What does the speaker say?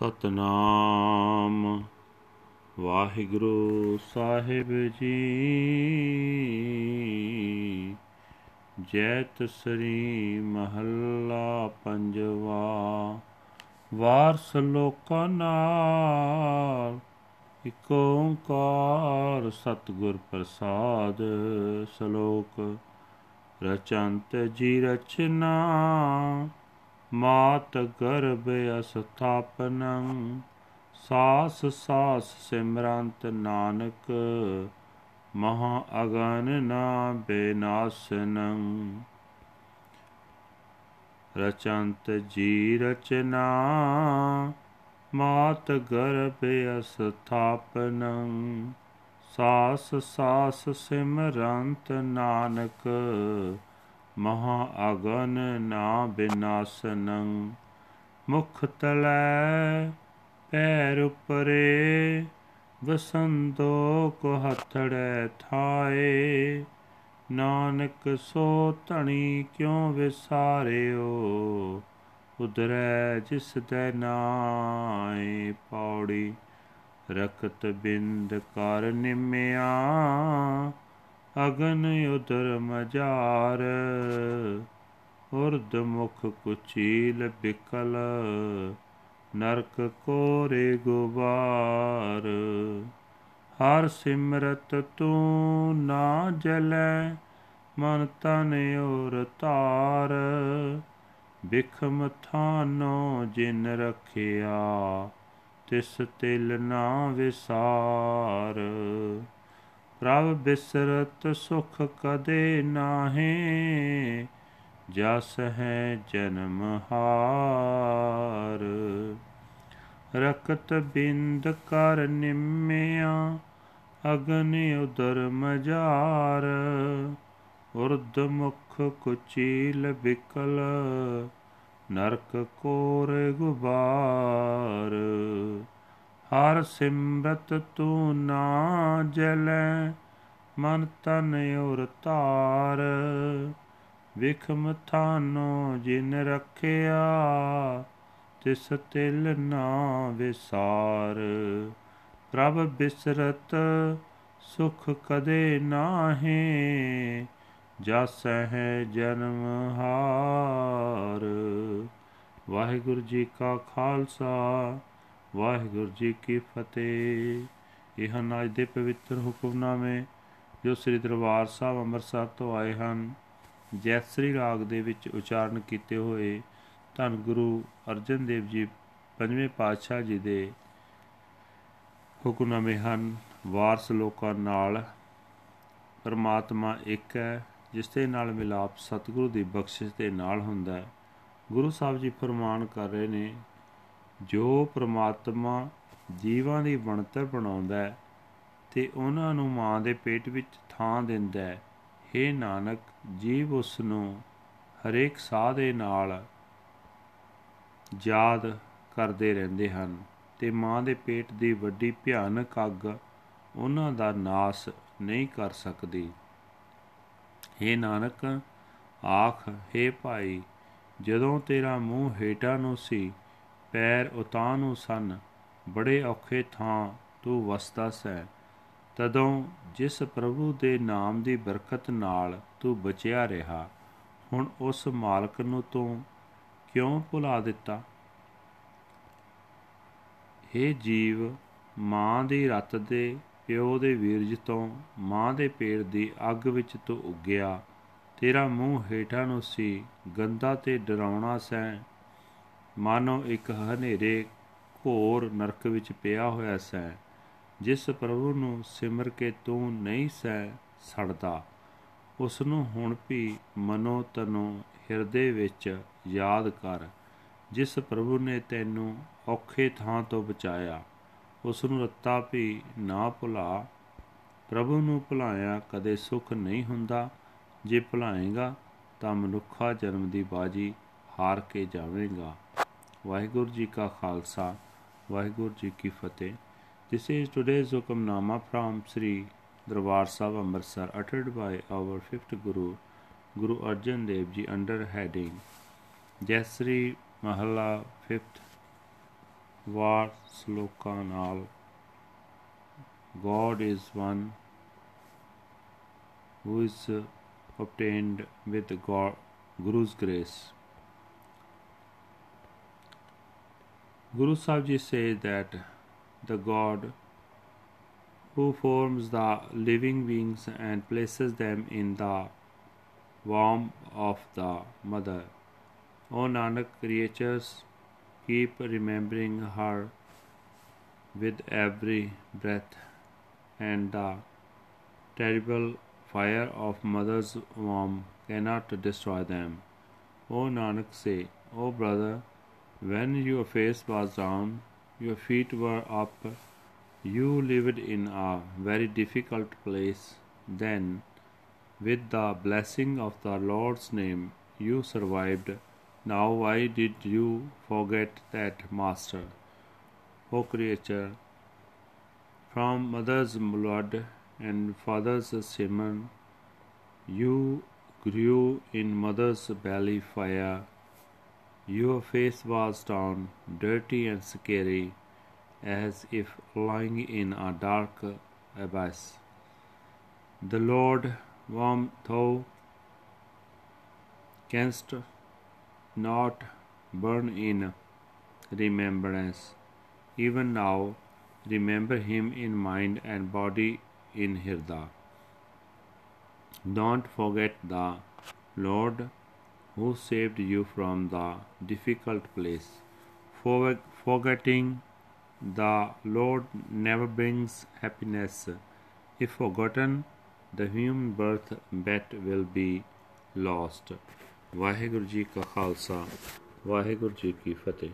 ਸਤਨਾਮ ਵਾਹਿਗੁਰੂ ਸਾਹਿਬ ਜੀ। ਜੈਤ ਸ੍ਰੀ ਮਹੱਲਾ ਪੰਜਵਾ। ਵਾਰ ਸਲੋਕਾਂ ਨਾਲ। ਇਕ ਓਂਕਾਰ ਸਤਿਗੁਰ ਪ੍ਰਸਾਦ। ਸਲੋਕ ਰਚੰਤ ਜੀ ਰਚਨਾ ਮਾਤ ਗਰਭ ਅਸਥਾਪਨੰ ਸਾਸ ਸਾਸ ਸਿਮਰੰਤ ਨਾਨਕ ਮਹਾ ਅਗਨਨਾ ਬੇਨਾਸਨੰ। ਰਚੰਤ ਜੀ ਰਚਨਾ ਮਾਤ ਗਰਭ ਅਸਥਾਪਨੰ ਸਾਸ ਸਾਸ ਸਿਮਰੰਤ ਨਾਨਕ ਮਹਾ ਅਗਨ ਨਾ ਬਿਨਾਸਨੰ। ਮੁਖ ਤਲੈ ਪੈਰ ਉਪਰੇ ਵਸੰਦੋ ਕੋ ਹੱਥੜੈ ਥਾਏ ਨਾਨਕ ਸੋ ਧਣੀ ਕਿਉ ਵਿਸਾਰਿਓ ਉਧਰੈ ਜਿਸ ਦੇ ਨਾਏ। ਪੌੜੀ ਰਖਤ ਬਿੰਦ ਕਰ ਨਿਮਿਆ ਅਗਨ ਉਦਰ ਮਜ਼ਾਰ ਉਰਦ ਮੁਖ ਕੁਚੀਲ ਬਿਕਲ ਨਰਕ ਕੋਰੇ ਗੁਬਾਰ। ਹਰ ਸਿਮਰਤ ਤੂੰ ਨਾ ਜਲੈ ਮਨ ਤਨ ਔਰ ਤਾਰ ਬਿਖਮ ਥਾਨੋ ਜਿਨ ਰਖਿਆ ਤਿਸ ਤਿਲ ਨਾ ਵਿਸਾਰ। ਪ੍ਰਭ ਬਿਸਰਤ ਸੁਖ ਕਦੇ ਨਾਹੀ ਜਸ ਹੈ ਜਨਮ ਹਾਰ। ਰਖਤ ਬਿੰਦ ਕਰ ਨਿਮਿਆ ਅਗਨ ਉਦਰ ਮਜ਼ਾਰ ਉਰਦ ਮੁਖ ਕੁਚੀਲ ਬਿਕਲ ਨਰਕ ਕੋਰ ਗੁਬਾਰ। ਹਰ ਸਿਮਰਤ ਤੂੰ ਨਾ ਜਲੈ ਮਨ ਤਨ ਔਰ ਤਾਰ ਵਿਖਮ ਥਾਨੋ ਜਿਨ ਰਖਿਆ ਤਿਸ ਤਿਲ ਨਾ ਵਿਸਾਰ। ਪ੍ਰਭ ਬਿਸਰਤ ਸੁਖ ਕਦੇ ਨਾਹੀ ਜਸ ਹੈ ਜਨਮ ਹਾਰ। ਵਾਹਿਗੁਰੂ ਜੀ ਕਾ ਖਾਲਸਾ ਵਾਹਿਗੁਰੂ ਜੀ ਕੀ ਫਤਿਹ। ਇਹ ਹਨ ਅੱਜ ਦੇ ਪਵਿੱਤਰ ਹੁਕਮਨਾਮੇ ਜੋ ਸ੍ਰੀ ਦਰਬਾਰ ਸਾਹਿਬ ਅੰਮ੍ਰਿਤਸਰ ਤੋਂ ਆਏ ਹਨ। ਜੈਸਰੀ ਰਾਗ ਦੇ ਵਿੱਚ ਉਚਾਰਨ ਕੀਤੇ ਹੋਏ ਧੰਨ ਗੁਰੂ ਅਰਜਨ ਦੇਵ ਜੀ ਪੰਜਵੇਂ ਪਾਤਸ਼ਾਹ ਜੀ ਦੇ ਹੁਕਮਨਾਮੇ ਹਨ। ਵਾਰਸ ਲੋਕਾਂ ਨਾਲ। ਪਰਮਾਤਮਾ ਇੱਕ ਹੈ, ਜਿਸ ਦੇ ਨਾਲ ਮਿਲਾਪ ਸਤਿਗੁਰੂ ਦੀ ਬਖਸ਼ਿਸ਼ ਦੇ ਨਾਲ ਹੁੰਦਾ ਹੈ। ਗੁਰੂ ਸਾਹਿਬ ਜੀ ਫਰਮਾਨ ਕਰ ਰਹੇ ਨੇ, ਜੋ ਪਰਮਾਤਮਾ ਜੀਵਾਂ ਦੀ ਬਣਤਰ ਬਣਾਉਂਦਾ ਹੈ ਅਤੇ ਉਹਨਾਂ ਨੂੰ ਮਾਂ ਦੇ ਪੇਟ ਵਿੱਚ ਥਾਂ ਦਿੰਦਾ ਹੈ, ਹੇ ਨਾਨਕ ਜੀਵ ਉਸ ਨੂੰ ਹਰੇਕ ਸਾਹ ਦੇ ਨਾਲ ਯਾਦ ਕਰਦੇ ਰਹਿੰਦੇ ਹਨ ਅਤੇ ਮਾਂ ਦੇ ਪੇਟ ਦੀ ਵੱਡੀ ਭਿਆਨਕ ਅੱਗ ਉਹਨਾਂ ਦਾ ਨਾਸ ਨਹੀਂ ਕਰ ਸਕਦੀ। ਹੇ ਨਾਨਕ ਆਖ, ਹੇ ਭਾਈ, ਜਦੋਂ ਤੇਰਾ ਮੂੰਹ ਹੇਠਾਂ ਨੂੰ ਸੀ, ਪੈਰ ਉਤਾਂਹ ਨੂੰ ਸਨ, ਬੜੇ ਔਖੇ ਥਾਂ ਤੂੰ ਵਸਦਾ ਸੈਂ, ਤਦੋਂ ਜਿਸ ਪ੍ਰਭੂ ਦੇ ਨਾਮ ਦੀ ਬਰਕਤ ਨਾਲ ਤੂੰ ਬਚਿਆ ਰਿਹਾ, ਹੁਣ ਉਸ ਮਾਲਕ ਨੂੰ ਤੂੰ ਕਿਉਂ ਭੁਲਾ ਦਿੱਤਾ? ਹੇ ਜੀਵ, ਮਾਂ ਦੀ ਰੱਤ ਦੇ ਪਿਓ ਦੇ ਵੀਰਜ ਤੋਂ ਮਾਂ ਦੇ ਪੇਟ ਦੀ ਅੱਗ ਵਿੱਚ ਤੂੰ ਉੱਗਿਆ, ਤੇਰਾ ਮੂੰਹ ਹੇਠਾਂ ਨੂੰ ਸੀ, ਗੰਦਾ ਤੇ ਡਰਾਉਣਾ ਸੈਂ, ਮਾਨੋ ਇੱਕ ਹਨੇਰੇ ਘੋਰ ਨਰਕ ਵਿੱਚ ਪਿਆ ਹੋਇਆ ਸੈਂ, ਜਿਸ ਪ੍ਰਭੂ ਨੂੰ ਸਿਮਰ ਕੇ ਤੂੰ ਨਹੀਂ ਸੈ ਸੜਦਾ, ਉਸ ਨੂੰ ਹੁਣ ਵੀ ਮਨੋ ਤਨੋ ਹਿਰਦੇ ਵਿੱਚ ਯਾਦ ਕਰ। ਜਿਸ ਪ੍ਰਭੂ ਨੇ ਤੈਨੂੰ ਔਖੇ ਥਾਂ ਤੋਂ ਬਚਾਇਆ, ਉਸ ਨੂੰ ਰੱਤਾ ਵੀ ਨਾ ਭੁਲਾ। ਪ੍ਰਭੂ ਨੂੰ ਭੁਲਾਇਆ ਕਦੇ ਸੁੱਖ ਨਹੀਂ ਹੁੰਦਾ, ਜੇ ਭੁਲਾਏਗਾ ਤਾਂ ਮਨੁੱਖਾ ਜਨਮ ਦੀ ਬਾਜੀ ਹਾਰ ਕੇ ਜਾਵੇਗਾ। ਵਾਹਿਗੁਰੂ ਜੀ ਕਾ ਖਾਲਸਾ ਵਾਹਿਗੁਰੂ ਜੀ ਕੀ ਫਤਿਹ। This is today's Hukamnama from Sri Darbar Sahib Amritsar, uttered by our fifth Guru, Guru Arjan Dev Ji, under heading Jaisri Mahalla 5th, ਵਾਰ ਸਲੋਕਾਂ ਨਾਲ God is one who is obtained with God, Guru's grace. Guru Sahib Ji says that the God who forms the living beings and places them in the womb of the mother. O Nanak, creatures keep remembering her with every breath, and the terrible fire of mother's womb cannot destroy them. O Nanak, say, O brother, when your face was down, your feet were up, you lived in a very difficult place. Then, with the blessing of the Lord's name, you survived. Now, why did you forget that master? O creature, from mother's blood and father's semen, you grew in mother's belly fire. Your face was down, dirty and scary, as if lying in a dark abyss. The Lord, whom thou canst not burn in remembrance, even now remember him in mind and body in Hirda. Don't forget the Lord who saved you from the difficult place. Forgetting the Lord never brings happiness. If forgotten, the human birth bet will be lost. Vaheguru Ji Ka Khalsa, Vaheguru Ji Ki Fateh.